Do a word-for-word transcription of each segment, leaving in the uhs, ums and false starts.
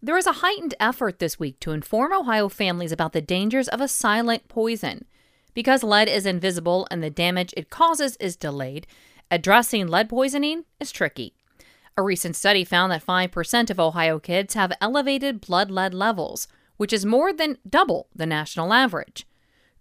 There is a heightened effort this week to inform Ohio families about the dangers of a silent poison. Because lead is invisible and the damage it causes is delayed, addressing lead poisoning is tricky. A recent study found that five percent of Ohio kids have elevated blood lead levels, which is more than double the national average.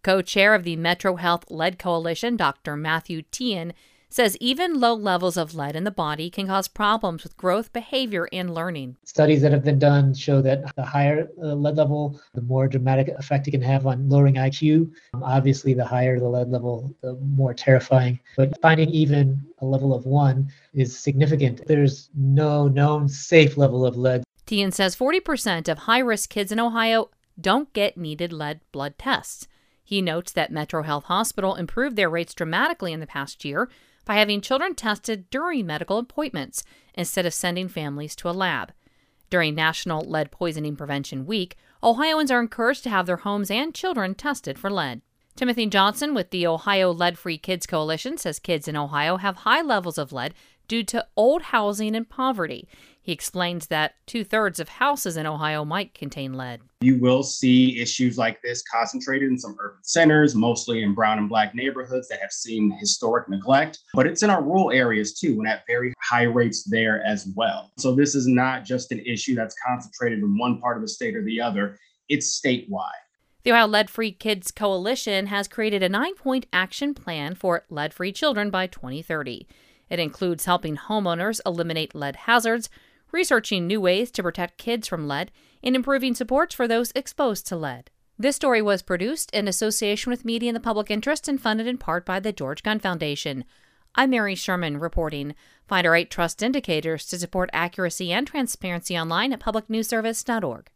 Co-chair of the MetroHealth Lead Coalition, Doctor Matthew Tien, says even low levels of lead in the body can cause problems with growth, behavior, and learning. Studies that have been done show that the higher the lead level, the more dramatic effect it can have on lowering I Q. Obviously, the higher the lead level, the more terrifying. But finding even a level of one is significant. There's no known safe level of lead. Tien says forty percent of high-risk kids in Ohio don't get needed lead blood tests. He notes that MetroHealth Hospital improved their rates dramatically in the past year by having children tested during medical appointments instead of sending families to a lab. During National Lead Poisoning Prevention Week, Ohioans are encouraged to have their homes and children tested for lead. Timothy Johnson with the Ohio Lead-Free Kids Coalition says kids in Ohio have high levels of lead due to old housing and poverty. He explains that two-thirds of houses in Ohio might contain lead. You will see issues like this concentrated in some urban centers, mostly in brown and black neighborhoods that have seen historic neglect, but it's in our rural areas too, and at very high rates there as well. So this is not just an issue that's concentrated in one part of the state or the other, it's statewide. The Ohio Lead-Free Kids Coalition has created a nine-point action plan for lead-free children by twenty thirty. It includes helping homeowners eliminate lead hazards, researching new ways to protect kids from lead, and improving supports for those exposed to lead. This story was produced in association with Media in the Public Interest and funded in part by the George Gund Foundation. I'm Mary Sherman reporting. Find our eight trust indicators to support accuracy and transparency online at public news service dot org.